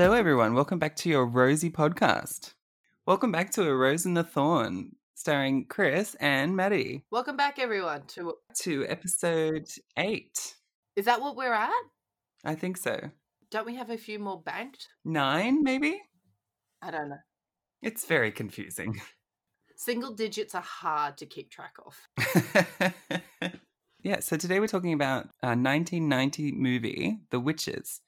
Hello, everyone. Welcome back to your Rosie podcast. Welcome back to A Rose and the Thorn, starring Chris and Maddie. Welcome back, everyone, to episode 8. Is that what we're at? I think so. Don't we have a few more banked? 9, maybe? I don't know. It's very confusing. Single digits are hard to keep track of. Yeah, so today we're talking about a 1990 movie, The Witches,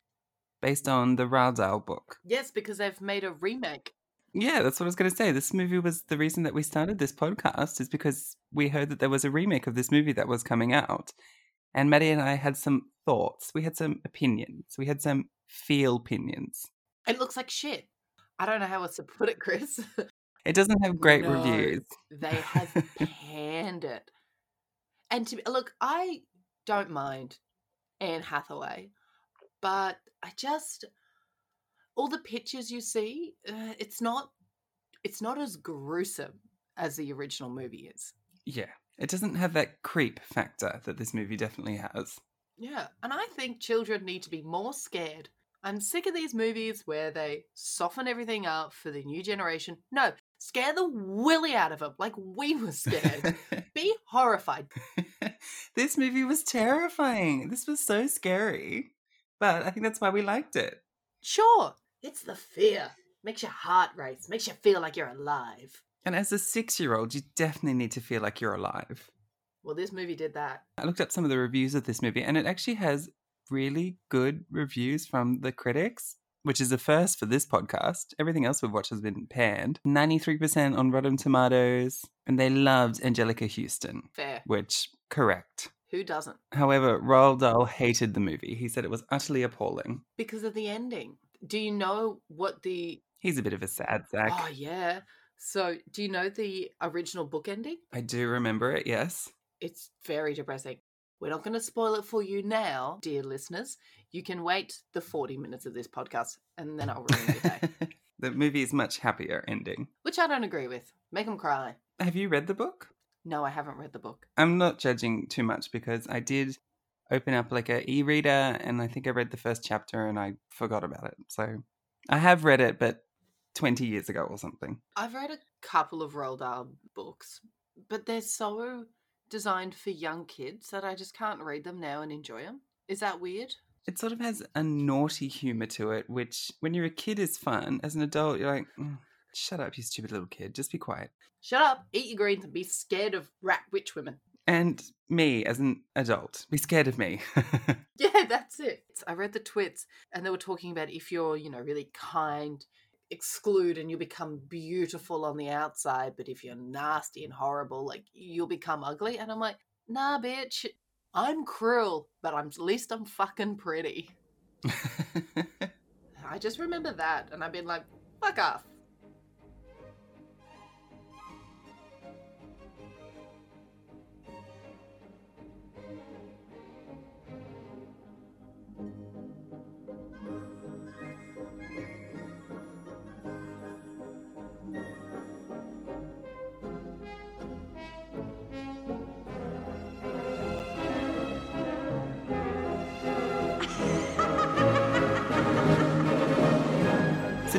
based on the Roald Dahl book. Yes, because they've made a remake. Yeah, that's what I was going to say. This movie was the reason that we started this podcast, is because we heard that there was a remake of this movie that was coming out. And Maddie and I had some thoughts. We had some opinions. We had some feel opinions. It looks like shit. I don't know how else to put it, Chris. It doesn't have great reviews. They have panned it. And look, I don't mind Anne Hathaway, but all the pictures you see, it's not as gruesome as the original movie is. Yeah. It doesn't have that creep factor that this movie definitely has. Yeah. And I think children need to be more scared. I'm sick of these movies where they soften everything up for the new generation. No, scare the willy out of them like we were scared. Be horrified. This movie was terrifying. This was so scary. But I think that's why we liked it. Sure. It's the fear. Makes your heart race. Makes you feel like you're alive. And as a 6-year-old, you definitely need to feel like you're alive. Well, this movie did that. I looked up some of the reviews of this movie, and it actually has really good reviews from the critics, which is a first for this podcast. Everything else we've watched has been panned. 93% on Rotten Tomatoes, and they loved Angelica Houston. Fair. Which, correct. Who doesn't? However, Roald Dahl hated the movie. He said it was utterly appalling. Because of the ending. Do you know what the... He's a bit of a sad sack. Oh, yeah. So, do you know the original book ending? I do remember it, yes. It's very depressing. We're not going to spoil it for you now, dear listeners. You can wait the 40 minutes of this podcast and then I'll ruin your day. The movie is much happier ending. Which I don't agree with. Make them cry. Have you read the book? No, I haven't read the book. I'm not judging too much because I did open up like an e-reader and I think I read the first chapter and I forgot about it. So, I have read it, but 20 years ago or something. I've read a couple of Roald Dahl books, but they're so designed for young kids that I just can't read them now and enjoy them. Is that weird? It sort of has a naughty humour to it, which when you're a kid is fun. As an adult, you're like, shut up, you stupid little kid. Just be quiet. Shut up, eat your greens and be scared of rat witch women. And me as an adult. Be scared of me. Yeah, that's it. I read the twits and they were talking about if you're, really kind, exclude and you become beautiful on the outside, but if you're nasty and horrible, like, you'll become ugly. And I'm like, nah, bitch, I'm cruel, but at least I'm fucking pretty. I just remember that and I've been like, fuck off.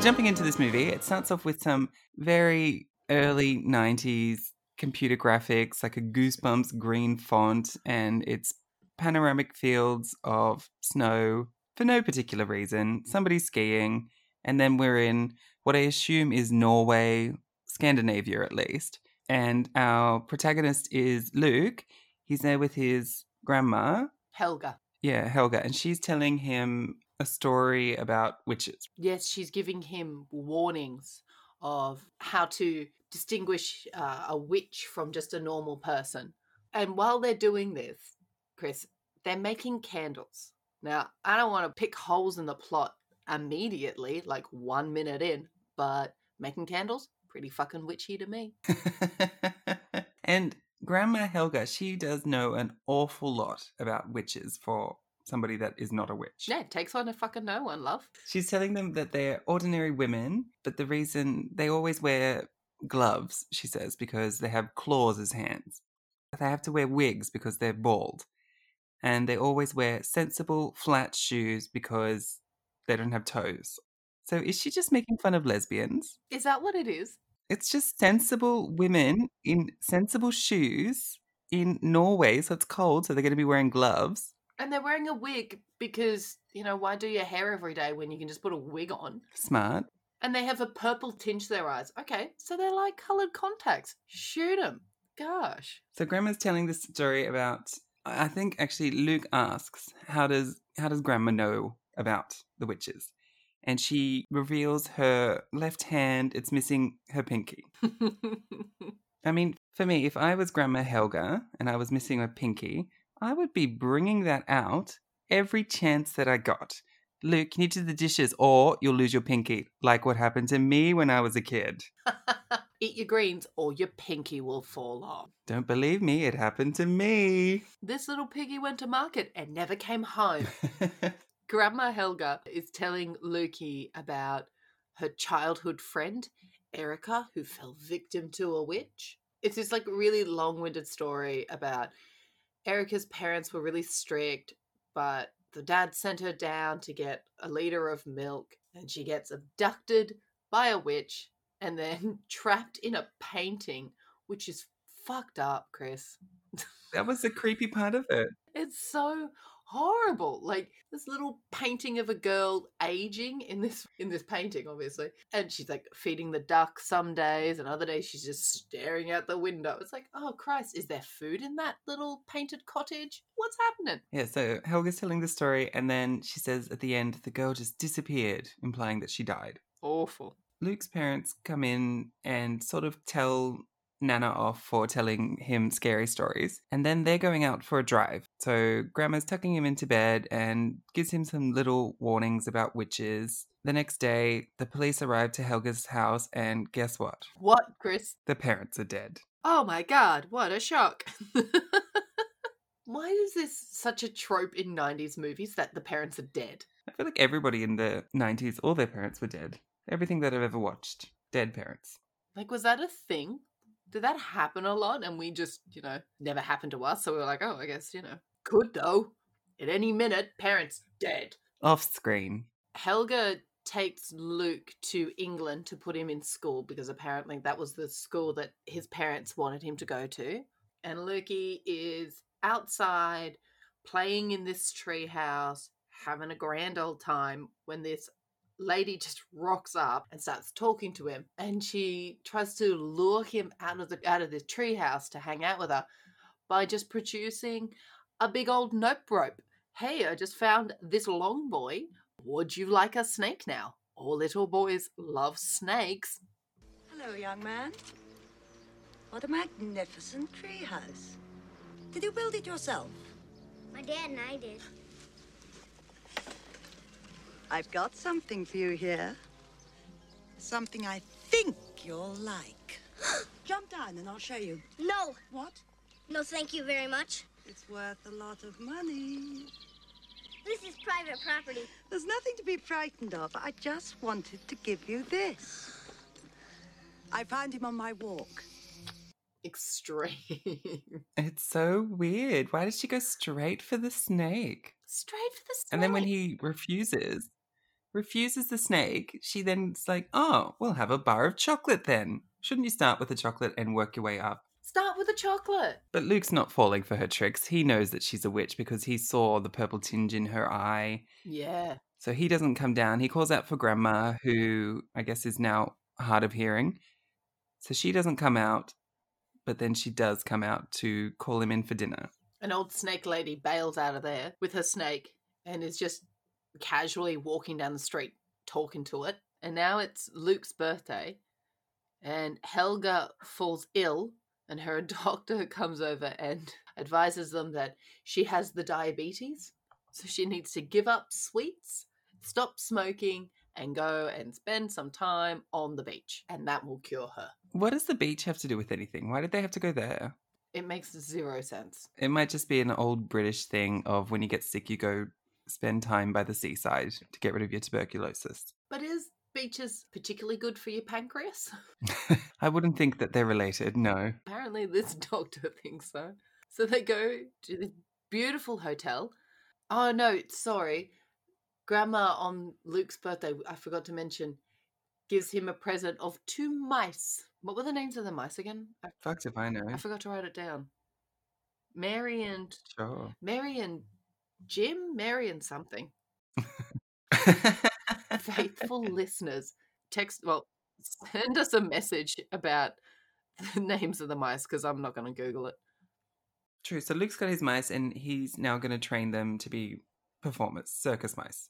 Jumping into this movie, it starts off with some very early 90s computer graphics, like a Goosebumps green font, and it's panoramic fields of snow for no particular reason. Somebody's skiing, and then we're in what I assume is Norway, Scandinavia at least. And our protagonist is Luke. He's there with his grandma. Helga. Yeah, Helga. And she's telling him a story about witches. Yes, she's giving him warnings of how to distinguish a witch from just a normal person. And while they're doing this, Chris, they're making candles. Now, I don't want to pick holes in the plot immediately, like 1 minute in, but making candles, pretty fucking witchy to me. And Grandma Helga, she does know an awful lot about witches for somebody that is not a witch. Yeah, takes on a fucking no one, love. She's telling them that they're ordinary women, but the reason they always wear gloves, she says, because they have claws as hands. They have to wear wigs because they're bald. And they always wear sensible, flat shoes because they don't have toes. So is she just making fun of lesbians? Is that what it is? It's just sensible women in sensible shoes in Norway, so it's cold, so they're going to be wearing gloves. And they're wearing a wig because, you know, why do your hair every day when you can just put a wig on? Smart. And they have a purple tinge to their eyes. Okay, so they're like coloured contacts. Shoot them. Gosh. So Grandma's telling this story about, I think actually Luke asks, how does Grandma know about the witches? And she reveals her left hand, it's missing her pinky. I mean, for me, if I was Grandma Helga and I was missing a pinky, I would be bringing that out every chance that I got. Luke, you need to do the dishes or you'll lose your pinky, like what happened to me when I was a kid. Eat your greens or your pinky will fall off. Don't believe me, it happened to me. This little piggy went to market and never came home. Grandma Helga is telling Lukey about her childhood friend, Erica, who fell victim to a witch. It's this like really long-winded story about Erica's parents were really strict, but the dad sent her down to get a liter of milk and she gets abducted by a witch and then trapped in a painting, which is fucked up, Chris. That was the creepy part of it. It's so horrible, like this little painting of a girl aging in this painting, obviously, and she's like feeding the duck some days and other days she's just staring out the window. It's like, oh Christ, is there food in that little painted cottage? What's happening? Yeah, so Helga's telling the story and then she says at the end the girl just disappeared, implying that she died. Awful. Luke's parents come in and sort of tell Nana off for telling him scary stories. And then they're going out for a drive. So Grandma's tucking him into bed and gives him some little warnings about witches. The next day, the police arrive to Helga's house and guess what? What, Chris? The parents are dead. Oh my God, what a shock. Why is this such a trope in 90s movies that the parents are dead? I feel like everybody in the 90s, all their parents were dead. Everything that I've ever watched, dead parents. Like, was that a thing? Did that happen a lot? And we just, you know, never happened to us. So we were like, oh, I guess, you know, could though. At any minute, parents dead. Off screen. Helga takes Luke to England to put him in school because apparently that was the school that his parents wanted him to go to. And Lukey is outside playing in this treehouse, having a grand old time when this lady just rocks up and starts talking to him, and she tries to lure him out of the treehouse to hang out with her by just producing a big old nope rope. Hey, I just found this long boy. Would you like a snake now? All little boys love snakes. Hello, young man. What a magnificent treehouse. Did you build it yourself? My dad and I did. I've got something for you here. Something I think you'll like. Jump down and I'll show you. No. What? No, thank you very much. It's worth a lot of money. This is private property. There's nothing to be frightened of. I just wanted to give you this. I found him on my walk. Extreme. It's so weird. Why did she go straight for the snake? And then when he refuses the snake, she then's like, oh, we'll have a bar of chocolate then. Shouldn't you start with the chocolate and work your way up? Start with the chocolate. But Luke's not falling for her tricks. He knows that she's a witch because he saw the purple tinge in her eye. Yeah. So he doesn't come down. He calls out for Grandma, who I guess is now hard of hearing. So she doesn't come out, but then she does come out to call him in for dinner. An old snake lady bails out of there with her snake and is just casually walking down the street talking to it. And now it's Luke's birthday and Helga falls ill and her doctor comes over and advises them that she has the diabetes. So she needs to give up sweets, stop smoking, and go and spend some time on the beach. And that will cure her. What does the beach have to do with anything? Why did they have to go there? It makes zero sense. It might just be an old British thing of when you get sick, you go spend time by the seaside to get rid of your tuberculosis. But is beaches particularly good for your pancreas? I wouldn't think that they're related, no. Apparently this doctor thinks so. So they go to this beautiful hotel. Oh, no, sorry. Grandma on Luke's birthday, I forgot to mention, gives him a present of 2 mice. What were the names of the mice again? Fuck if I know. I forgot to write it down. Mary and something. Faithful listeners, send us a message about the names of the mice because I'm not going to Google it. True. So Luke's got his mice and he's now going to train them to be performers, circus mice.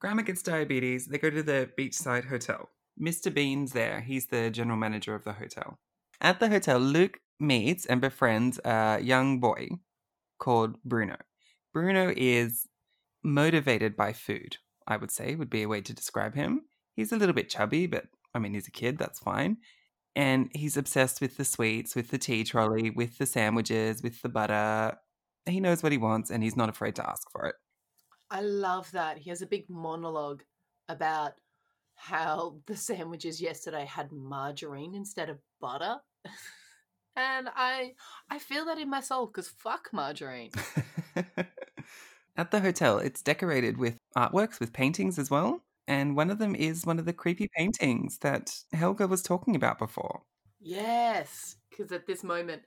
Grandma gets diabetes. They go to the beachside hotel. Mr. Bean's there. He's the general manager of the hotel. At the hotel, Luke meets and befriends a young boy called Bruno. Bruno is motivated by food, I would say, would be a way to describe him. He's a little bit chubby, but I mean, he's a kid, that's fine. And he's obsessed with the sweets, with the tea trolley, with the sandwiches, with the butter. He knows what he wants and he's not afraid to ask for it. I love that. He has a big monologue about how the sandwiches yesterday had margarine instead of butter. And I feel that in my soul because fuck margarine. At the hotel, it's decorated with artworks, with paintings as well. And one of them is one of the creepy paintings that Helga was talking about before. Yes, because at this moment,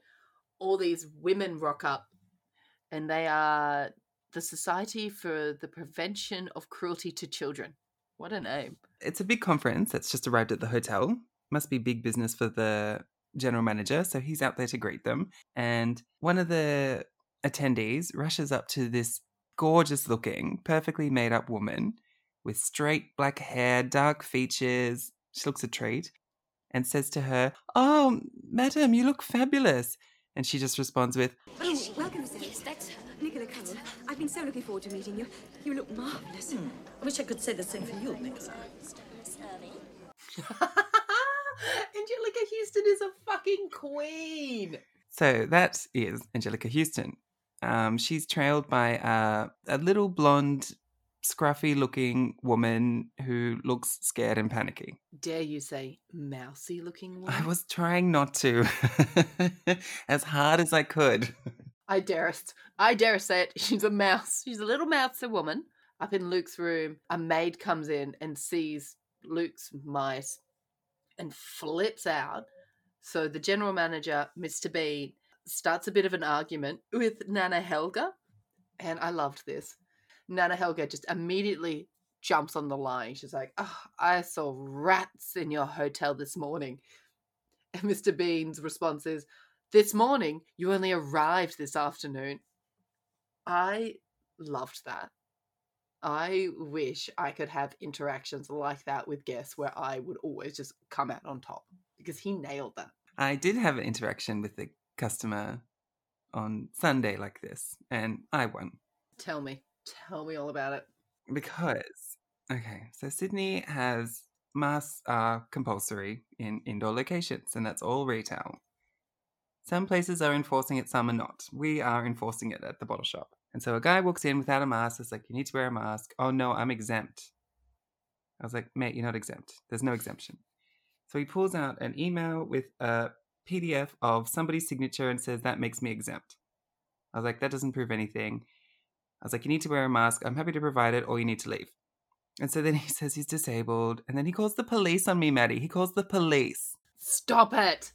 all these women rock up and they are the Society for the Prevention of Cruelty to Children. What a name. It's a big conference that's just arrived at the hotel. Must be big business for the general manager, so he's out there to greet them. And one of the attendees rushes up to this gorgeous-looking, perfectly made-up woman with straight black hair, dark features. She looks a treat and says to her, "Oh, madam, you look fabulous." And she just responds with, "Oh, welcome, Mr. That's Nicola Cowell. I've been so looking forward to meeting you. You look marvellous." I wish I could say the same for you, Nicola. Angelica Houston is a fucking queen. So that is Angelica Houston. She's trailed by a little blonde, scruffy-looking woman who looks scared and panicky. Dare you say mousy-looking woman? I was trying not to, as hard as I could. I dare say it. She's a mouse. She's a little mouse woman. Up in Luke's room, a maid comes in and sees Luke's mice and flips out. So the general manager, Mr. Bean, starts a bit of an argument with Nana Helga, and I loved this. Nana Helga just immediately jumps on the line. She's like, "Oh, I saw rats in your hotel this morning." And Mr. Bean's response is, "This morning? You only arrived this afternoon." I loved that. I wish I could have interactions like that with guests where I would always just come out on top because he nailed that. I did have an interaction with the customer on Sunday like this and I won. Tell me all about it. Because, okay, so Sydney has masks are compulsory in indoor locations, and that's all retail. Some places are enforcing it, some are not. We are enforcing it at the bottle shop. And so a guy walks in without a mask. It's like, "You need to wear a mask." "Oh, no, I'm exempt." I was like, "Mate, you're not exempt. There's no exemption." So he pulls out an email with a PDF of somebody's signature and says, "That makes me exempt." I was like, "That doesn't prove anything." I was like, "You need to wear a mask. I'm happy to provide it, or you need to leave." And so then he says he's disabled. And then he calls the police on me, Maddie. He calls the police. Stop it.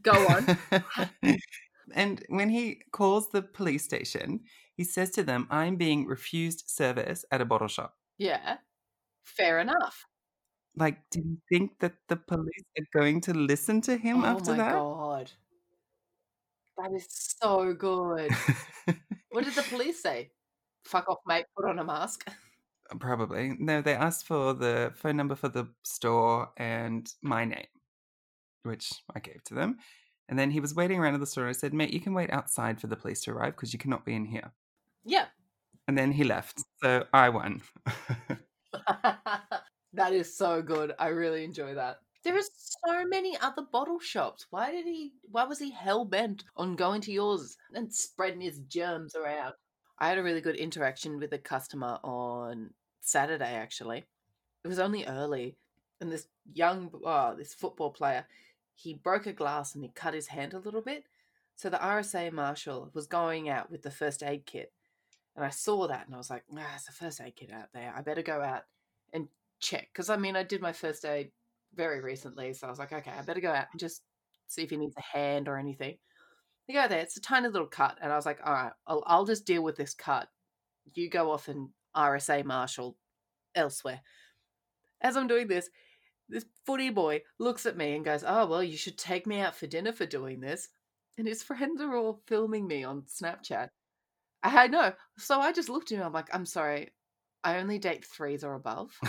Go on. And when he calls the police station, he says to them, "I'm being refused service at a bottle shop." Yeah. Fair enough. Like, do you think that the police are going to listen to him after that? Oh, my God. That is so good. What did the police say? "Fuck off, mate, put on a mask." Probably. No, they asked for the phone number for the store and my name, which I gave to them. And then he was waiting around at the store and I said, "Mate, you can wait outside for the police to arrive because you cannot be in here." Yeah. And then he left. So I won. That is so good. I really enjoy that. There are so many other bottle shops. Why was he hell-bent on going to yours and spreading his germs around? I had a really good interaction with a customer on Saturday, actually. It was only early. And this football player, he broke a glass and he cut his hand a little bit. So the RSA marshal was going out with the first aid kit. And I saw that and I was like, that's the first aid kit out there. I better go out and check. Because, I mean, I did my first aid very recently. So I was like, okay, I better go out and just see if he needs a hand or anything. You go there. It's a tiny little cut. And I was like, all right, I'll just deal with this cut. You go off and RSA marshal elsewhere. As I'm doing this, this footy boy looks at me and goes, oh, well, you should take me out for dinner for doing this. And his friends are all filming me on Snapchat. I know. So I just looked at him. I'm like, I'm sorry. I only date 3s or above. Oh,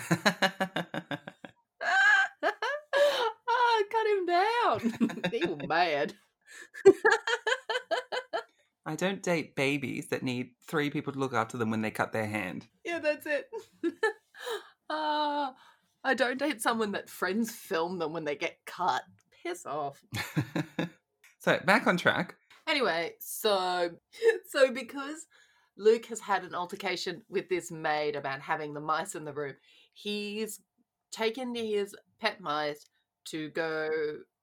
cut him down. He was mad. I don't date babies that need 3 people to look after them when they cut their hand. Yeah, that's it. I don't date someone that friends film them when they get cut. Piss off. So, back on track. Anyway, so because Luke has had an altercation with this maid about having the mice in the room, he's taken his pet mice to go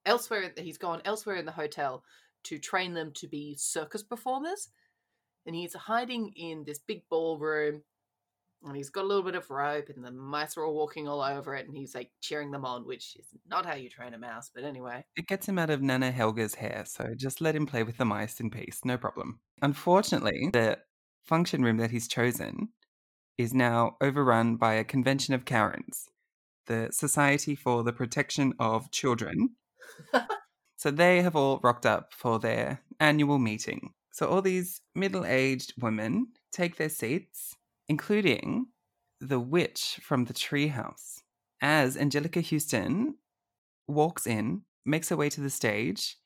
elsewhere. He's gone elsewhere in the hotel to train them to be circus performers. And he's hiding in this big ballroom. And he's got a little bit of rope and the mice are all walking all over it and he's like cheering them on, which is not how you train a mouse, but anyway. It gets him out of Nana Helga's hair, so just let him play with the mice in peace, no problem. Unfortunately, the function room that he's chosen is now overrun by a convention of Karens, the Society for the Protection of Children. So they have all rocked up for their annual meeting. So all these middle-aged women take their seats, including the witch from the treehouse, as Angelica Houston walks in, makes her way to the stage,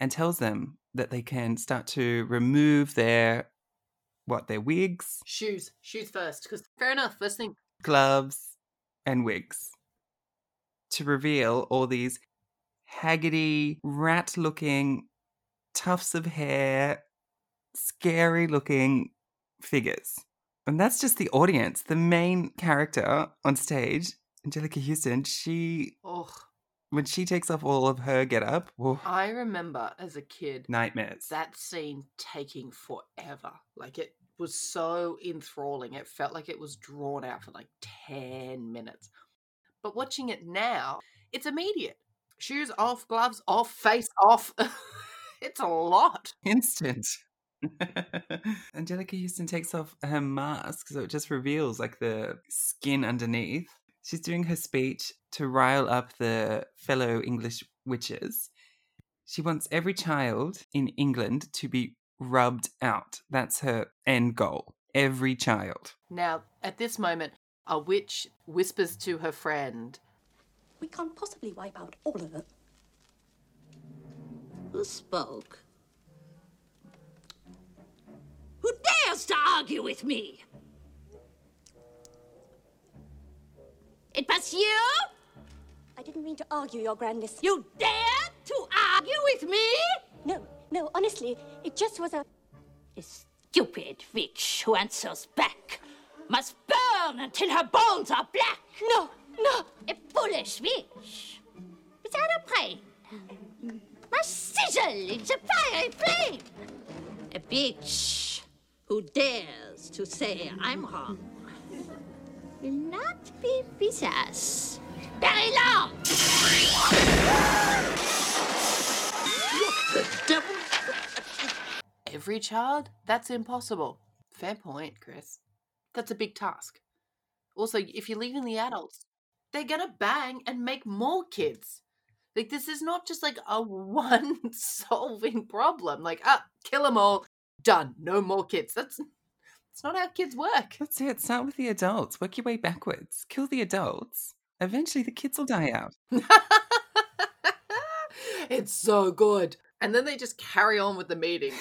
and tells them that they can start to remove their wigs? Shoes first, because fair enough, first thing. Gloves and wigs, to reveal all these haggardy, rat-looking, tufts of hair, scary-looking figures. And that's just the audience. The main character on stage, Angelica Houston, when she takes off all of her get-up... Oh, I remember as a kid... Nightmares. That scene taking forever. Like, it was so enthralling. It felt like it was drawn out for, 10 minutes. But watching it now, it's immediate. Shoes off, gloves off, face off. It's a lot. Instant. Angelica Houston takes off her mask, so it just reveals the skin underneath. She's doing her speech to rile up the fellow English witches. She wants every child in England to be rubbed out. That's her end goal. Every child. Now, at this moment, a witch whispers to her friend, "We can't possibly wipe out all of them." Who spoke? Who dares to argue with me? It was you? I didn't mean to argue, Your Grandness. You dared to argue with me? No, honestly, it just was a stupid witch who answers back must burn until her bones are black. No. A foolish witch without a brain must sizzle in the fiery flame. A bitch who dares to say I'm wrong will not be with us very long. What the devil? Every child? That's impossible. Fair point, Chris. That's a big task. Also, if you're leaving the adults, they're gonna bang and make more kids. This is not just a one-solving problem. Kill them all. Done. No more kids. That's not how kids work. That's it. Start with the adults. Work your way backwards. Kill the adults. Eventually the kids will die out. It's so good. And then they just carry on with the meeting.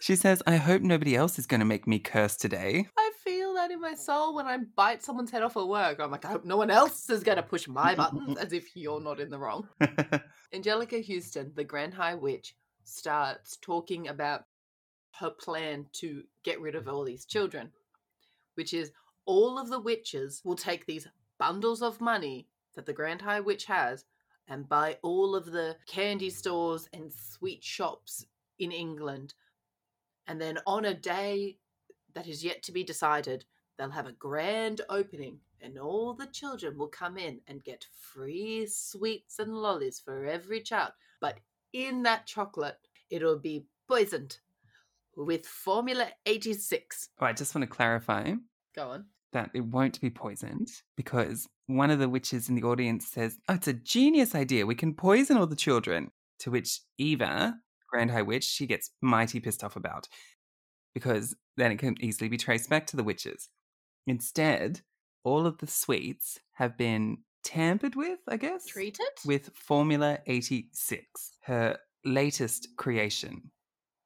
She says, I hope nobody else is going to make me curse today. I feel that in my soul when I bite someone's head off at work. I'm like, I hope no one else is going to push my buttons, as if you're not in the wrong. Angelica Houston, the Grand High Witch, starts talking about her plan to get rid of all these children, which is all of the witches will take these bundles of money that the Grand High Witch has and buy all of the candy stores and sweet shops in England. And then on a day that is yet to be decided. They'll have a grand opening, and all the children will come in and get free sweets and lollies for every child. But in that chocolate, it'll be poisoned with Formula 86. Oh, I just want to clarify. Go on. That it won't be poisoned because one of the witches in the audience says, oh, it's a genius idea. We can poison all the children. To which Eva, Grand High Witch, she gets mighty pissed off about because then it can easily be traced back to the witches. Instead, all of the sweets have been tampered with, I guess. Treated? With Formula 86, her latest creation.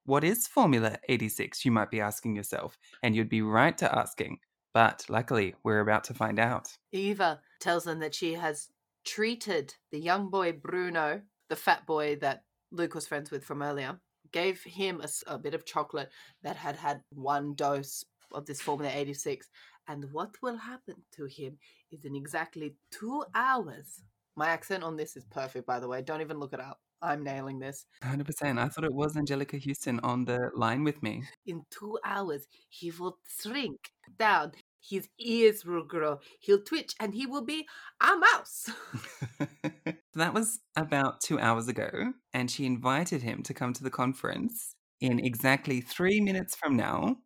What is Formula 86, you might be asking yourself, and you'd be right to asking. But luckily, we're about to find out. Eva tells them that she has treated the young boy Bruno, the fat boy that Luke was friends with from earlier, gave him a bit of chocolate that had one dose of this Formula 86. And what will happen to him is in exactly 2 hours. My accent on this is perfect, by the way. Don't even look it up. I'm nailing this. 100%. I thought it was Angelica Houston on the line with me. In 2 hours, he will shrink down. His ears will grow. He'll twitch and he will be a mouse. That was about 2 hours ago. And she invited him to come to the conference in exactly 3 minutes from now.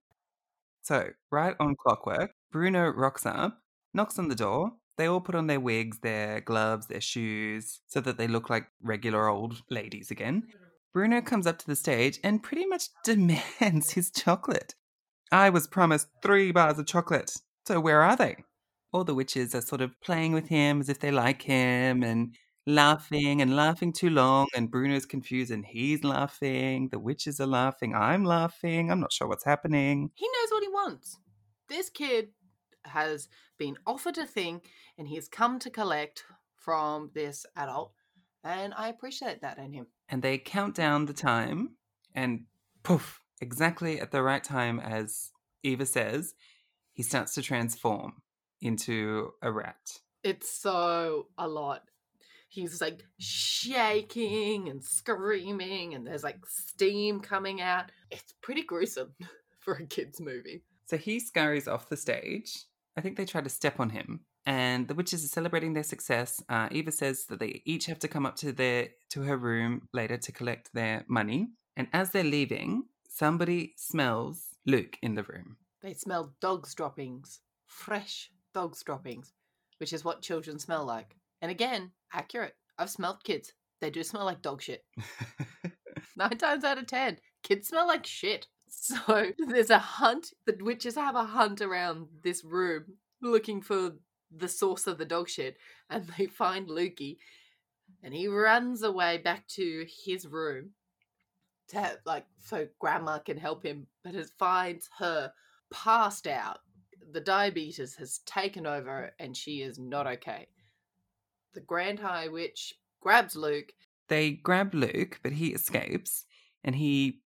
So right on clockwork, Bruno rocks up, knocks on the door. They all put on their wigs, their gloves, their shoes, so that they look like regular old ladies again. Bruno comes up to the stage and pretty much demands his chocolate. I was promised 3 bars of chocolate, so where are they? All the witches are sort of playing with him as if they like him and laughing too long, and Bruno's confused and he's laughing. The witches are laughing. I'm laughing. I'm not sure what's happening. He knows what he wants. This kid has been offered a thing and he has come to collect from this adult, and I appreciate that in him. And they count down the time and poof, exactly at the right time, as Eva says, he starts to transform into a rat. It's so a lot. He's like shaking and screaming and there's like steam coming out. It's pretty gruesome for a kid's movie. So he scurries off the stage. I think they try to step on him. And the witches are celebrating their success. Eva says that they each have to come up to her room later to collect their money. And as they're leaving, somebody smells Luke in the room. They smell dog's droppings, fresh dog's droppings, which is what children smell like. And again, accurate. I've smelled kids. They do smell like dog shit. 9 times out of 10, kids smell like shit. So there's a hunt. The witches have a hunt around this room looking for the source of the dog shit, and they find Lukey, and he runs away back to his room to have, like, so Grandma can help him, but it finds her passed out. The diabetes has taken over and she is not okay. The Grand High Witch grabs Luke. They grab Luke, but he escapes and he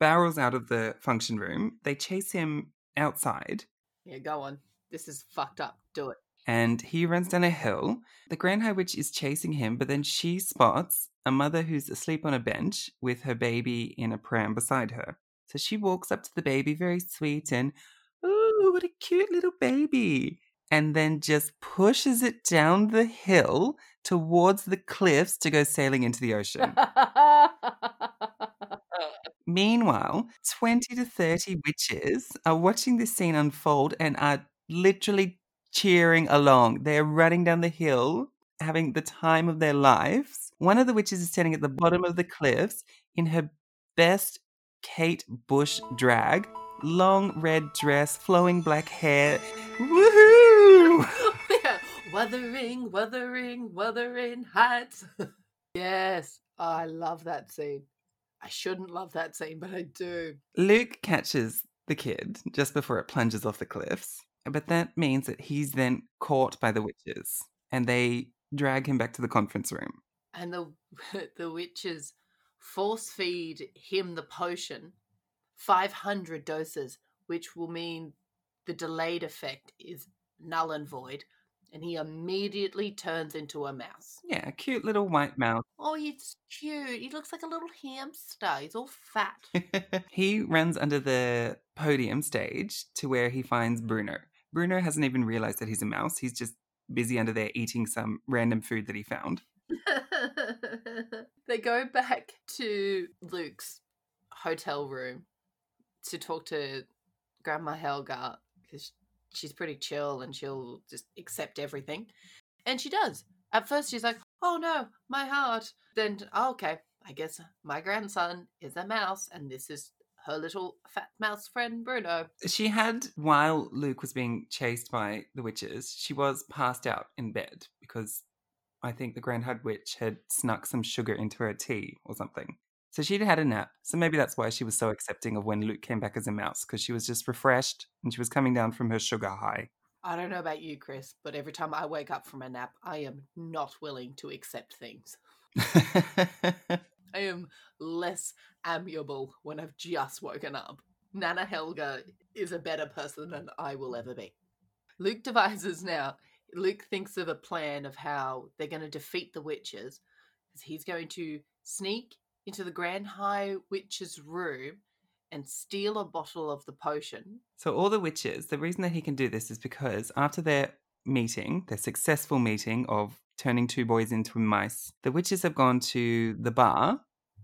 barrels out of the function room. They chase him outside. Yeah, go on. This is fucked up. Do it. And he runs down a hill. The Grand High Witch is chasing him, but then she spots a mother who's asleep on a bench with her baby in a pram beside her. So she walks up to the baby, very sweet, and, ooh, what a cute little baby. And then just pushes it down the hill towards the cliffs to go sailing into the ocean. Meanwhile, 20 to 30 witches are watching this scene unfold and are literally cheering along. They're running down the hill, having the time of their lives. One of the witches is standing at the bottom of the cliffs in her best Kate Bush drag. Long red dress, flowing black hair. Woohoo! Yeah. Wuthering, wuthering, wuthering heights. Yes, oh, I love that scene. I shouldn't love that scene, but I do. Luke catches the kid just before it plunges off the cliffs, but that means that he's then caught by the witches and they drag him back to the conference room. And the witches force feed him the potion, 500 doses, which will mean the delayed effect is null and void. and he immediately turns into a mouse. Yeah, a cute little white mouse. Oh, he's cute. He looks like a little hamster. He's all fat. He runs under the podium stage to where he finds Bruno. Bruno hasn't even realized that he's a mouse. He's just busy under there eating some random food that he found. They go back to Luke's hotel room to talk to Grandma Helga because she's pretty chill and she'll just accept everything. And she does. At first she's like, oh no, my heart. Then, oh, okay, I guess my grandson is a mouse and this is her little fat mouse friend Bruno. She had, while Luke was being chased by the witches, she was passed out in bed because I think the Grand Hard Witch had snuck some sugar into her tea or something. So she'd had a nap. So maybe that's why she was so accepting of when Luke came back as a mouse, because she was just refreshed and she was coming down from her sugar high. I don't know about you, Chris, but every time I wake up from a nap, I am not willing to accept things. I am less amiable when I've just woken up. Nana Helga is a better person than I will ever be. Luke devises now. Luke thinks of a plan of how they're going to defeat the witches. He's going to sneak into the Grand High Witch's room and steal a bottle of the potion. So all the witches, the reason that he can do this is because after their meeting, their successful meeting of turning two boys into mice, the witches have gone to the bar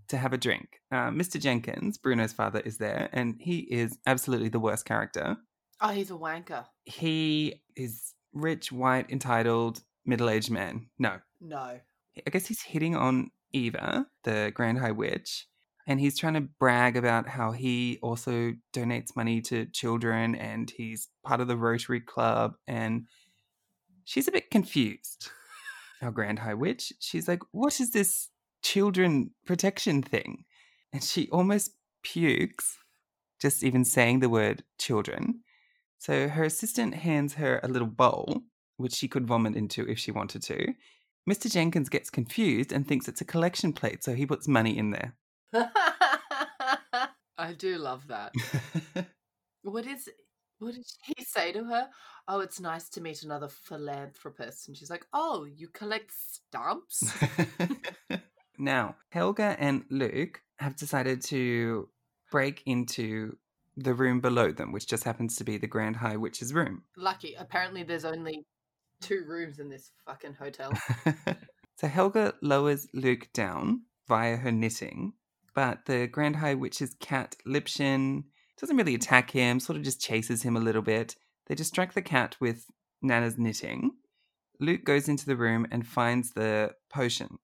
to have a drink. Mr. Jenkins, Bruno's father, is there, and he is absolutely the worst character. Oh, he's a wanker. He is rich, white, entitled, middle-aged man. No. I guess he's hitting on Eva, the Grand High Witch, and he's trying to brag about how he also donates money to children and he's part of the Rotary Club, and she's a bit confused. Our Grand High Witch, she's like, what is this children protection thing? And she almost pukes just even saying the word children. So her assistant hands her a little bowl, which she could vomit into if she wanted to. Mr. Jenkins gets confused and thinks it's a collection plate, so he puts money in there. I do love that. What did he say to her? Oh, it's nice to meet another philanthropist. And she's like, oh, you collect stumps? Now, Helga and Luke have decided to break into the room below them, which just happens to be the Grand High Witch's room. Lucky. Apparently there's only 2 rooms in this fucking hotel. So Helga lowers Luke down via her knitting, but the Grand High Witch's cat, Lipshin, doesn't really attack him, sort of just chases him a little bit. They distract the cat with Nana's knitting. Luke goes into the room and finds the potion,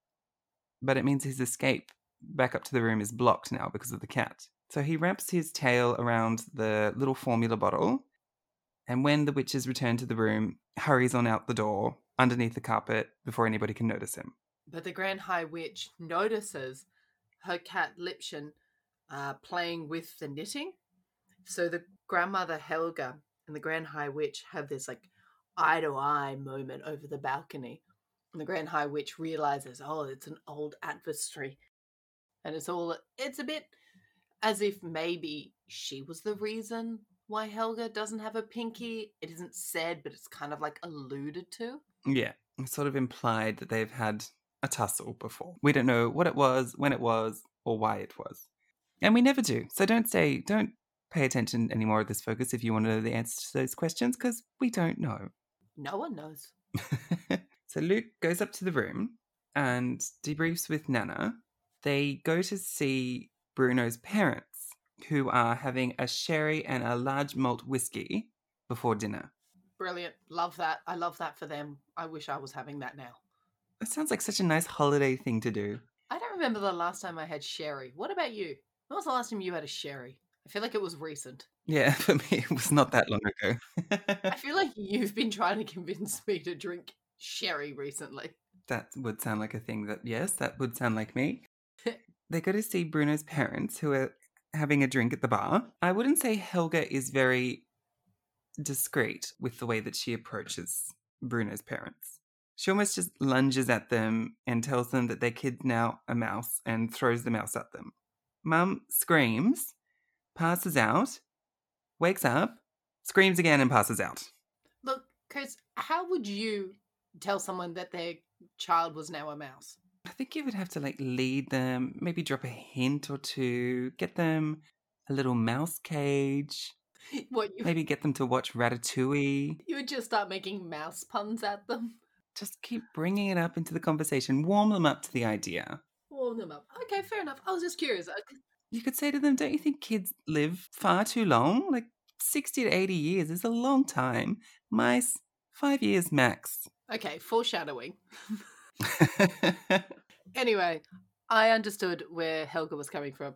but it means his escape back up to the room is blocked now because of the cat. So he wraps his tail around the little formula bottle, and when the witches return to the room, hurries on out the door underneath the carpet before anybody can notice him. But the Grand High Witch notices her cat Lipchen playing with the knitting. So the grandmother Helga and the Grand High Witch have this like eye-to-eye moment over the balcony. And the Grand High Witch realizes, oh, it's an old adversary. And it's a bit as if maybe she was the reason why Helga doesn't have a pinky. It isn't said, but it's kind of like alluded to. Yeah, it's sort of implied that they've had a tussle before. We don't know what it was, when it was, or why it was. And we never do. So don't pay attention anymore at this focus if you want to know the answer to those questions, because we don't know. No one knows. So Luke goes up to the room and debriefs with Nana. They go to see Bruno's parents, who are having a sherry and a large malt whiskey before dinner. Brilliant. Love that. I love that for them. I wish I was having that now. That sounds like such a nice holiday thing to do. I don't remember the last time I had sherry. What about you? When was the last time you had a sherry? I feel like it was recent. Yeah, for me, it was not that long ago. I feel like you've been trying to convince me to drink sherry recently. That would sound like a thing that, yes, that would sound like me. They go to see Bruno's parents, who are having a drink at the bar. I wouldn't say Helga is very discreet with the way that she approaches Bruno's parents. She almost just lunges at them and tells them that their kid's now a mouse and throws the mouse at them. Mum screams, passes out, wakes up, screams again and passes out. Look, Because how would you tell someone that their child was now a mouse? I think you would have to, like, lead them, maybe drop a hint or two, get them a little mouse cage. Maybe get them to watch Ratatouille. You would just start making mouse puns at them. Just keep bringing it up into the conversation. Warm them up to the idea. Warm them up. Okay, fair enough. I was just curious. You could say to them, don't you think kids live far too long? Like 60 to 80 years is a long time. Mice, 5 years max. Okay, foreshadowing. Anyway, I understood where Helga was coming from.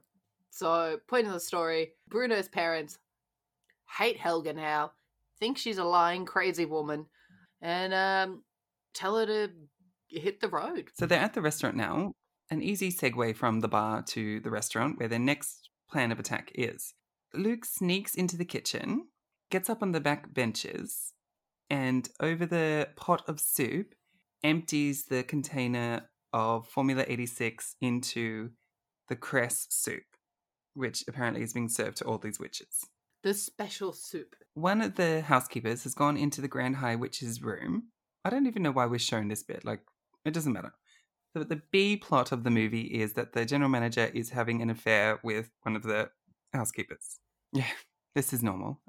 So, point of the story, Bruno's parents hate Helga now, think she's a lying, crazy woman, and tell her to hit the road. So they're at the restaurant now. An easy segue from the bar to the restaurant where their next plan of attack is. Luke sneaks into the kitchen, gets up on the back benches, and over the pot of soup, empties the container of Formula 86 into the cress soup, which apparently is being served to all these witches. The special soup. One of the housekeepers has gone into the Grand High Witch's room. I don't even know why we're shown this bit. Like, it doesn't matter. But the B plot of the movie is that the general manager is having an affair with one of the housekeepers. Yeah, this is normal.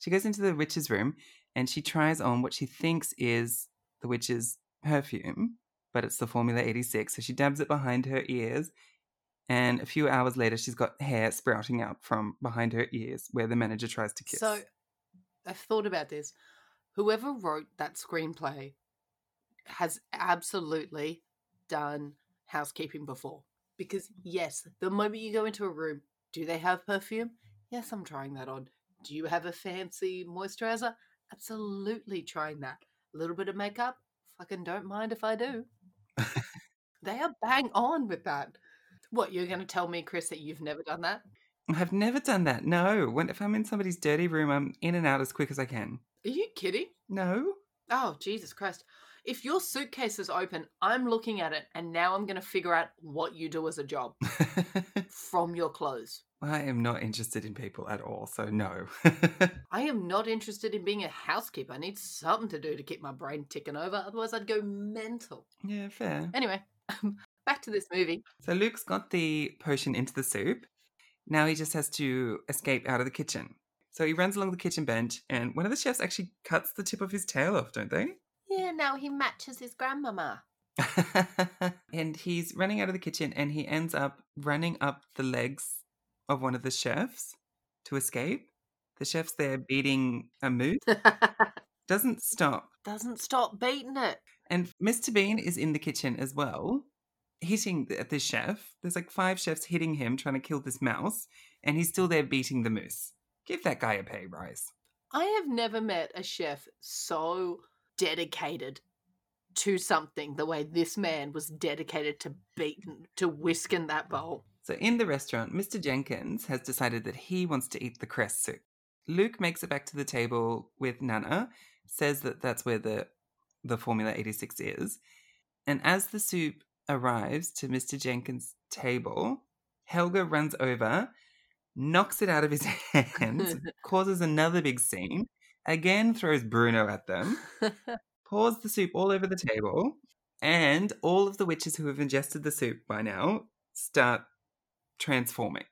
She goes into the witch's room and she tries on what she thinks is the witch's perfume, but it's the Formula 86. So she dabs it behind her ears. And a few hours later, she's got hair sprouting out from behind her ears where the manager tries to kiss. So I've thought about this. Whoever wrote that screenplay has absolutely done housekeeping before. Because, yes, the moment you go into a room, do they have perfume? Yes, I'm trying that on. Do you have a fancy moisturizer? Absolutely trying that. A little bit of makeup? Fucking don't mind if I do. They are bang on with that. What, you're going to tell me, Chris, that you've never done that? I've never done that, no. If I'm in somebody's dirty room, I'm in and out as quick as I can. Are you kidding? No. Oh, Jesus Christ. If your suitcase is open, I'm looking at it, and now I'm going to figure out what you do as a job from your clothes. I am not interested in people at all, so no. I am not interested in being a housekeeper. I need something to do to keep my brain ticking over, otherwise I'd go mental. Yeah, fair. Anyway. Back to this movie. So Luke's got the potion into the soup. Now he just has to escape out of the kitchen. So he runs along the kitchen bench and one of the chefs actually cuts the tip of his tail off, don't they? Yeah, now he matches his grandmama. And he's running out of the kitchen and he ends up running up the legs of one of the chefs to escape. The chef's there beating a moose. Doesn't stop. Doesn't stop beating it. And Mr. Bean is in the kitchen as well, hitting at this chef. There's like 5 chefs hitting him, trying to kill this mouse, and he's still there beating the moose. Give that guy a pay rise. I have never met a chef so dedicated to something the way this man was dedicated to beating, to whisking that bowl. So in the restaurant, Mr. Jenkins has decided that he wants to eat the cress soup. Luke makes it back to the table with Nana, says that that's where the Formula 86 is, and as the soup arrives to Mr. Jenkins' table, Helga runs over, knocks it out of his hands, causes another big scene, again throws Bruno at them, pours the soup all over the table, and all of the witches who have ingested the soup by now start transforming.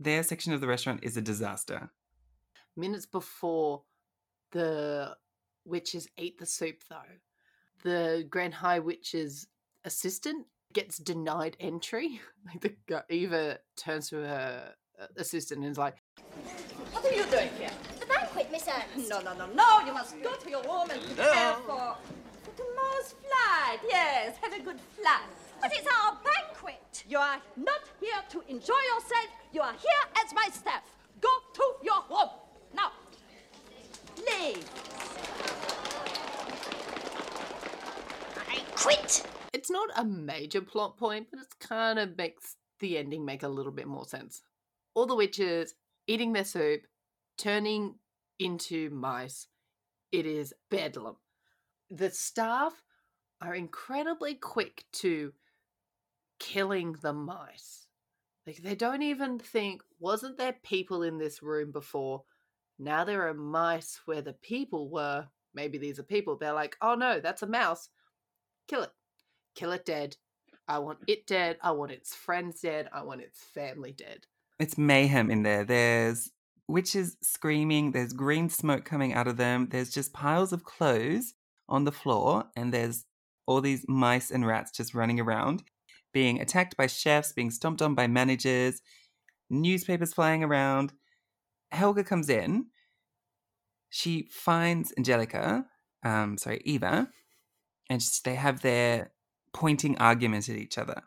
Their section of the restaurant is a disaster. Minutes before the witches eat the soup, though, the Grand High Witches assistant gets denied entry. Like Eva turns to her assistant and is like, "What are you doing here?" "A banquet, Miss Ernest." No! You must go to your room and prepare for tomorrow's flight. Yes, have a good flight. But it's our banquet. You are not here to enjoy yourself. You are here as my staff. Go to your room now. Leave. I quit. It's not a major plot point, but it kind of makes the ending make a little bit more sense. All the witches eating their soup, turning into mice. It is bedlam. The staff are incredibly quick to killing the mice. Like, they don't even think, wasn't there people in this room before? Now there are mice where the people were. maybe these are people. They're like, oh no, that's a mouse. Kill it. Kill it dead. I want it dead. I want its friends dead. I want its family dead. It's mayhem in there. There's witches screaming. There's green smoke coming out of them. There's just piles of clothes on the floor. And there's all these mice and rats just running around, being attacked by chefs, being stomped on by managers, newspapers flying around. Helga comes in. She finds Eva, and they have their pointing argument at each other.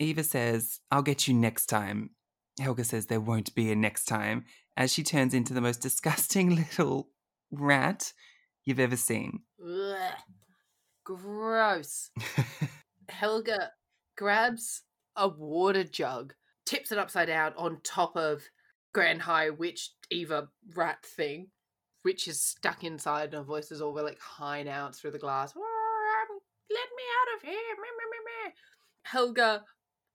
Eva says, I'll get you next time. Helga says, there won't be a next time, as she turns into the most disgusting little rat you've ever seen. Ugh. Gross. Helga grabs a water jug, tips it upside down on top of Grand High Witch Eva rat thing, which is stuck inside, and her voice is all like high now through the glass. Let me out of here. Helga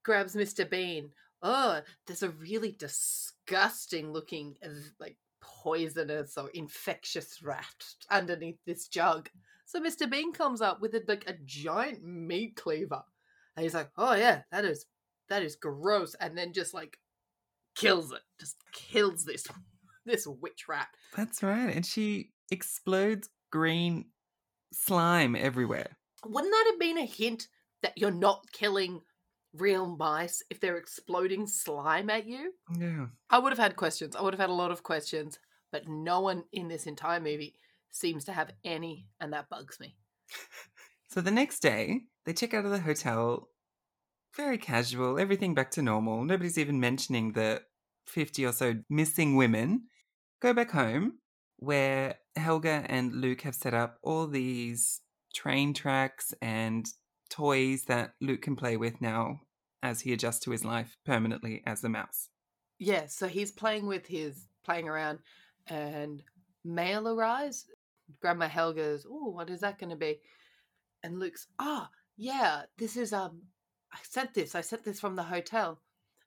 grabs Mr. Bean. Oh, there's a really disgusting looking, like, poisonous or infectious rat underneath this jug. So Mr. Bean comes up with a giant meat cleaver, and he's like, oh yeah, that is gross. And then just like kills it. Just kills this witch rat. That's right. And she explodes green slime everywhere. Wouldn't that have been a hint that you're not killing real mice if they're exploding slime at you? Yeah. I would have had questions. I would have had a lot of questions, but no one in this entire movie seems to have any, and that bugs me. So the next day, they check out of the hotel, very casual, everything back to normal. Nobody's even mentioning the 50 or so missing women. Go back home, where Helga and Luke have set up all these train tracks and toys that Luke can play with now as he adjusts to his life permanently as a mouse. Yeah, so he's playing around, and mail arrives. Grandma Helga's, oh, what is that going to be? And Luke's, this is, I sent this from the hotel.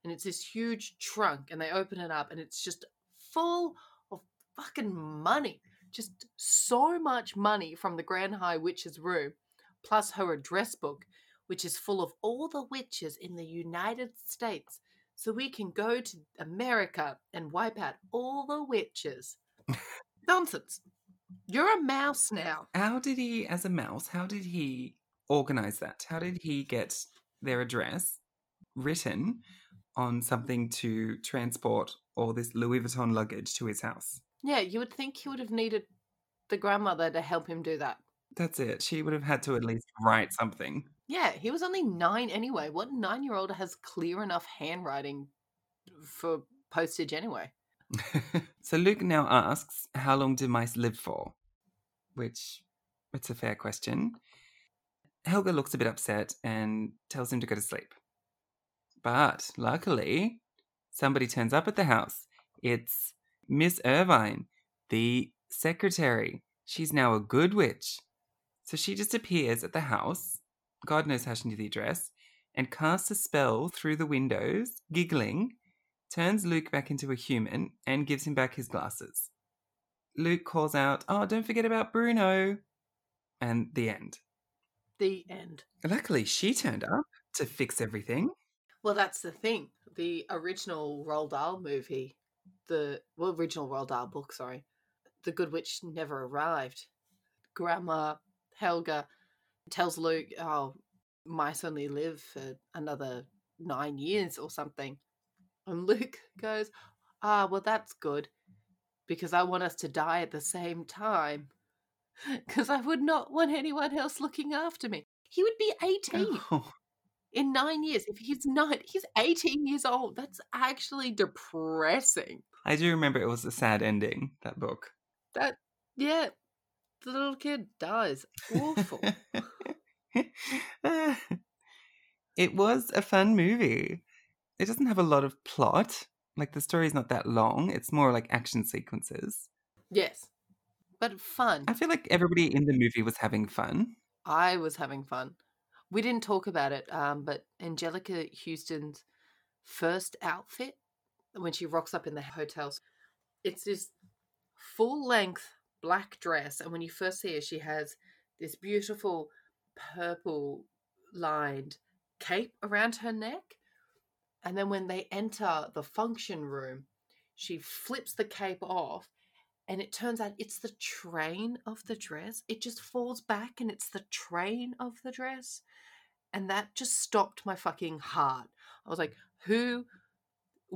And it's this huge trunk, and they open it up, and it's just full of fucking money. Just so much money from the Grand High Witch's room, plus her address book, which is full of all the witches in the United States. So we can go to America and wipe out all the witches. Nonsense. You're a mouse now. How did he organize that? How did he get their address written on something to transport all this Louis Vuitton luggage to his house? Yeah, you would think he would have needed the grandmother to help him do that. That's it. She would have had to at least write something. Yeah, he was only 9 anyway. What 9-year-old has clear enough handwriting for postage anyway? So Luke now asks, how long do mice live for? Which, it's a fair question. Helga looks a bit upset and tells him to go to sleep. But luckily, somebody turns up at the house. It's Miss Irvine, the secretary. She's now a good witch. So she just appears at the house, God knows how she knew the address, and casts a spell through the windows, giggling, turns Luke back into a human, and gives him back his glasses. Luke calls out, oh, don't forget about Bruno. And the end. The end. Luckily, she turned up to fix everything. Well, that's the thing. The original Roald Dahl movie... original Roald Dahl book, sorry. The Good Witch never arrived. Grandma Helga tells Luke, oh, mice only live for another 9 years or something. And Luke goes, ah, well, that's good, because I want us to die at the same time, because I would not want anyone else looking after me. He would be 18. Oh. In 9 years, if he's not, he's 18 years old. That's actually depressing. I do remember it was a sad ending, that book. The little kid dies. Awful. It was a fun movie. It doesn't have a lot of plot. Like, the story's not that long. It's more like action sequences. Yes, but fun. I feel like everybody in the movie was having fun. I was having fun. We didn't talk about it, but Angelica Houston's first outfit, when she rocks up in the hotels, it's this full-length black dress, and when you first see her, she has this beautiful purple lined cape around her neck. And then when they enter the function room, she flips the cape off, and it turns out it's the train of the dress. It just falls back and it's the train of the dress. And that just stopped my fucking heart. I was like,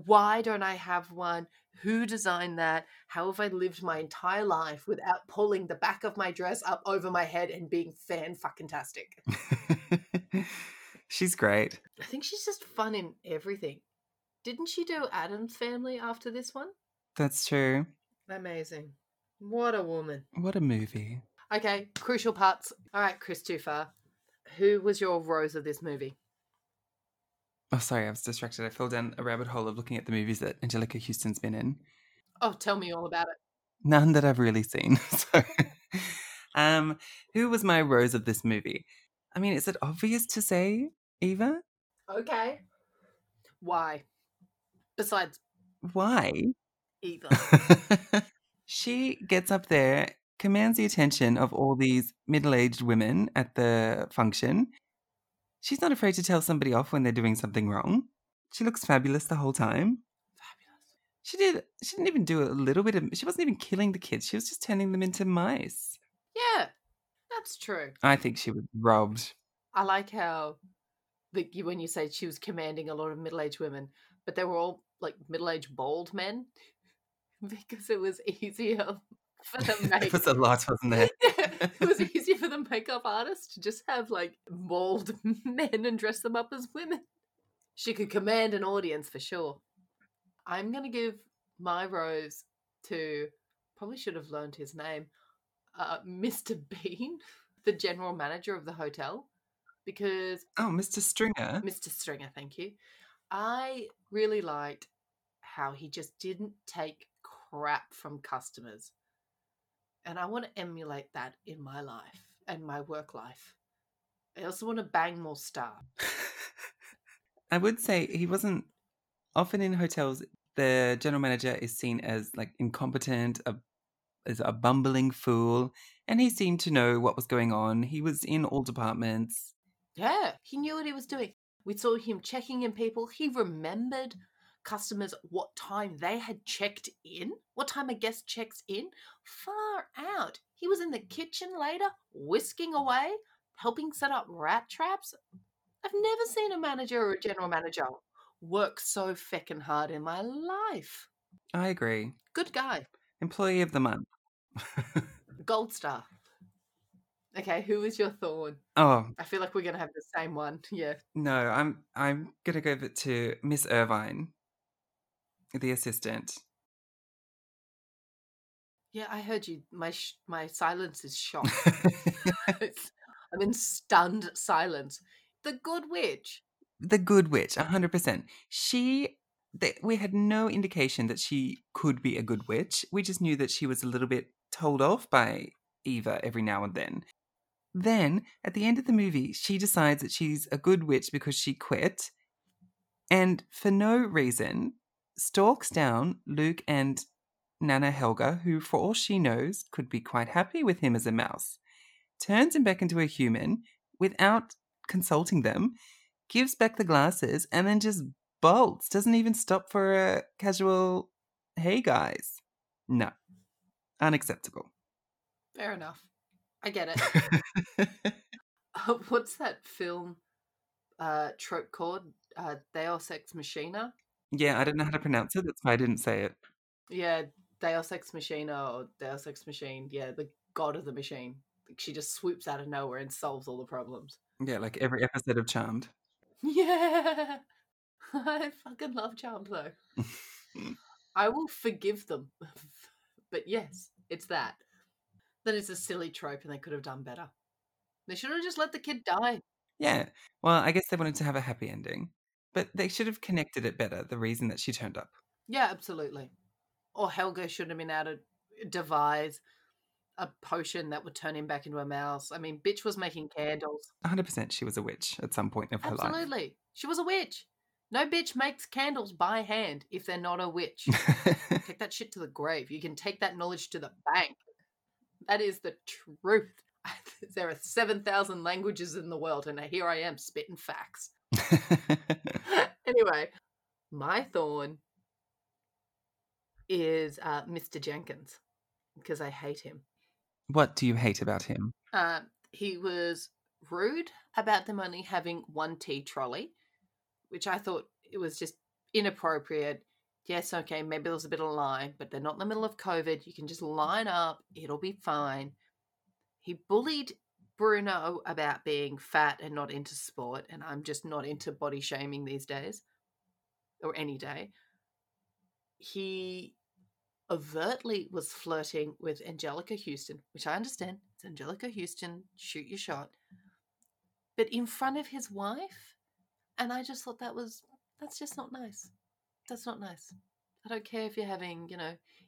why don't I have one? Who designed that? How have I lived my entire life without pulling the back of my dress up over my head and being fan-fucking-tastic? She's great. I think she's just fun in everything. Didn't she do Addams Family after this one? That's true. Amazing. What a woman. What a movie. Okay, crucial parts. All right, Chris Tufar, who was your Rose of this movie? Oh, sorry, I was distracted. I fell down a rabbit hole of looking at the movies that Angelica Houston's been in. Oh, tell me all about it. None that I've really seen. So, who was my Rose of this movie? I mean, is it obvious to say Eva? Okay. Why? Besides, why? Eva. She gets up there, commands the attention of all these middle-aged women at the function. She's not afraid to tell somebody off when they're doing something wrong. She looks fabulous the whole time. Fabulous. She didn't even do a little bit of... She wasn't even killing the kids. She was just turning them into mice. Yeah, that's true. I think she was robbed. I like how when you say she was commanding a lot of middle-aged women, but they were all like middle-aged bald men because it was easier for the makeup. It was a lot, wasn't it? Yeah, it was easier for the makeup artist to just have like bald men and dress them up as women. She could command an audience for sure. I'm going to give my rose to, probably should have learned his name, Mr. Bean, the general manager of the hotel, because... Oh, Mr. Stringer. Mr. Stringer, thank you. I really liked how he just didn't take crap from customers. And I want to emulate that in my life and my work life. I also want to bang more staff. I would say he wasn't... Often in hotels, the general manager is seen as like incompetent, as a bumbling fool. And he seemed to know what was going on. He was in all departments. Yeah, he knew what he was doing. We saw him checking in people. He remembered customers, what time they had checked in, what time a guest checks in. Far out. He was in the kitchen later, whisking away, helping set up rat traps. I've never seen a manager or a general manager work so feckin' hard in my life. I agree. Good guy. Employee of the month. Gold star. Okay, who was your thorn? Oh, I feel like we're gonna have the same one. Yeah. No, I'm gonna give it to Miss Irvine, the assistant. Yeah, I heard you. My silence is shocked. I'm in stunned silence. The Good Witch. The Good Witch, 100%. We had no indication that she could be a good witch. We just knew that she was a little bit told off by Eva every now and then. Then, at the end of the movie, she decides that she's a good witch because she quit and, for no reason, stalks down Luke and Nana Helga, who, for all she knows, could be quite happy with him as a mouse, turns him back into a human without consulting them, gives back the glasses, and then just bolts. Doesn't even stop for a casual, hey, guys. No. Unacceptable. Fair enough. I get it. What's that film trope called? Deus Ex Machina? Yeah, I don't know how to pronounce it. That's why I didn't say it. Yeah, Deus Ex Machina or Deus Ex Machine. Yeah, the god of the machine. She just swoops out of nowhere and solves all the problems. Yeah, like every episode of Charmed. Yeah. I fucking love Charmed, though. I will forgive them. But yes, it's that. That is a silly trope and they could have done better. They should have just let the kid die. Yeah. Well, I guess they wanted to have a happy ending. But they should have connected it better, the reason that she turned up. Yeah, absolutely. Or Helga should have been able to devise a potion that would turn him back into a mouse. I mean, bitch was making candles. 100% she was a witch at some point of her life. Absolutely. She was a witch. No bitch makes candles by hand if they're not a witch. Take that shit to the grave. You can take that knowledge to the bank. That is the truth. There are 7,000 languages in the world, and here I am spitting facts. Anyway, my thorn is Mr. Jenkins, because I hate him. What do you hate about him? He was rude about them only having one tea trolley, which I thought it was just inappropriate. Yes, okay, maybe there's a bit of line, but they're not in the middle of COVID. You can just line up. It'll be fine. He bullied Bruno about being fat and not into sport, and I'm just not into body shaming these days, or any day. He overtly was flirting with Angelica Houston, which I understand. It's Angelica Houston, shoot your shot. But in front of his wife, and I just thought that's just not nice. That's not nice. I don't care if you're having,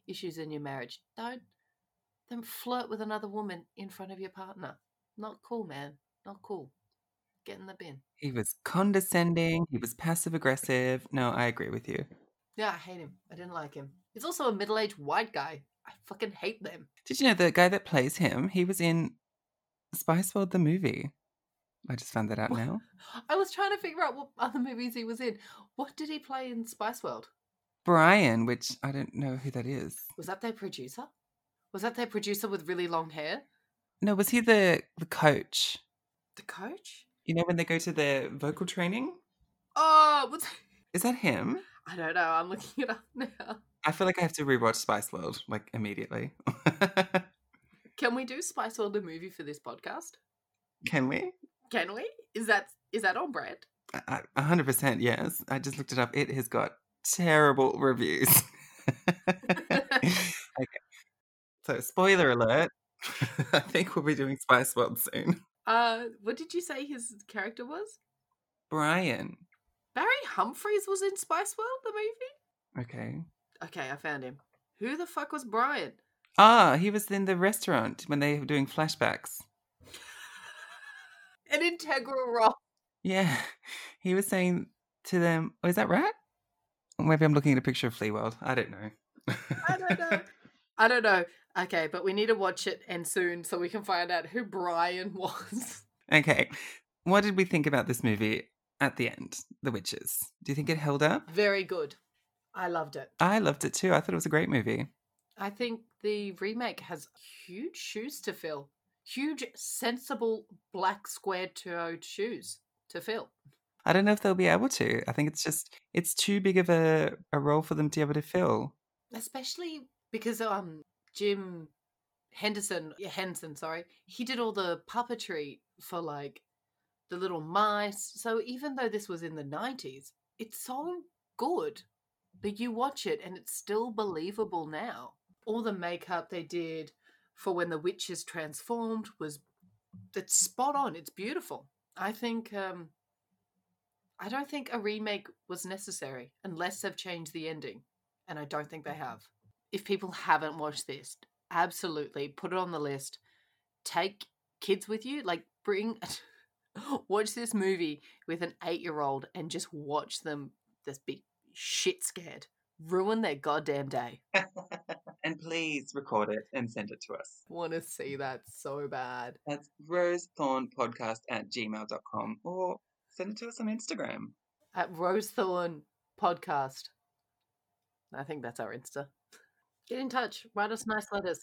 issues in your marriage. Don't flirt with another woman in front of your partner. Not cool, man. Not cool. Get in the bin. He was condescending. He was passive aggressive. No, I agree with you. Yeah, I hate him. I didn't like him. He's also a middle-aged white guy. I fucking hate them. Did you know the guy that plays him, he was in Spice World, the movie. I just found that out now. I was trying to figure out what other movies he was in. What did he play in Spice World? Brian, which I don't know who that is. Was that their producer? Was that their producer with really long hair? No, was he the coach? The coach? You know when they go to their vocal training? Oh, is that him? I don't know. I'm looking it up now. I feel like I have to rewatch Spice World, immediately. Can we do Spice World, the movie, for this podcast? Can we? Is that on brand? 100% yes. I just looked it up. It has got terrible reviews. Okay. So, spoiler alert. I think we'll be doing Spice World soon. What did you say his character was? Brian. Barry Humphries was in Spice World, the movie? Okay, I found him. Who the fuck was Brian? He was in the restaurant when they were doing flashbacks. An integral role. Yeah. He was saying to them, oh, is that right? Maybe I'm looking at a picture of Flea World. I don't know. Okay, but we need to watch it and soon so we can find out who Brian was. Okay. What did we think about this movie at the end, The Witches? Do you think it held up? Very good. I loved it. I loved it too. I thought it was a great movie. I think the remake has huge shoes to fill. Huge, sensible, black, square-toed shoes to fill. I don't know if they'll be able to. I think it's too big of a role for them to be able to fill. Especially because Jim Henson, he did all the puppetry for, the little mice. So even though this was in the 90s, it's so good that you watch it and it's still believable now. All the makeup they did for when the witches transformed that's spot on. It's beautiful. I think, I don't think a remake was necessary unless they've changed the ending. And I don't think they have. If people haven't watched this, absolutely put it on the list. Take kids with you, watch this movie with an 8-year-old and just watch them just be shit scared. Ruin their goddamn day. And please record it and send it to us. Want to see that so bad. That's rosethornpodcast@gmail.com or send it to us on Instagram. At rosethornpodcast. I think that's our Insta. Get in touch. Write us nice letters.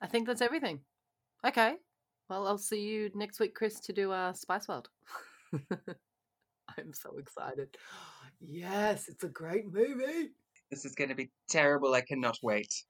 I think that's everything. Okay. Well, I'll see you next week, Chris, to do Spice World. I'm so excited. Yes, it's a great movie. This is going to be terrible. I cannot wait.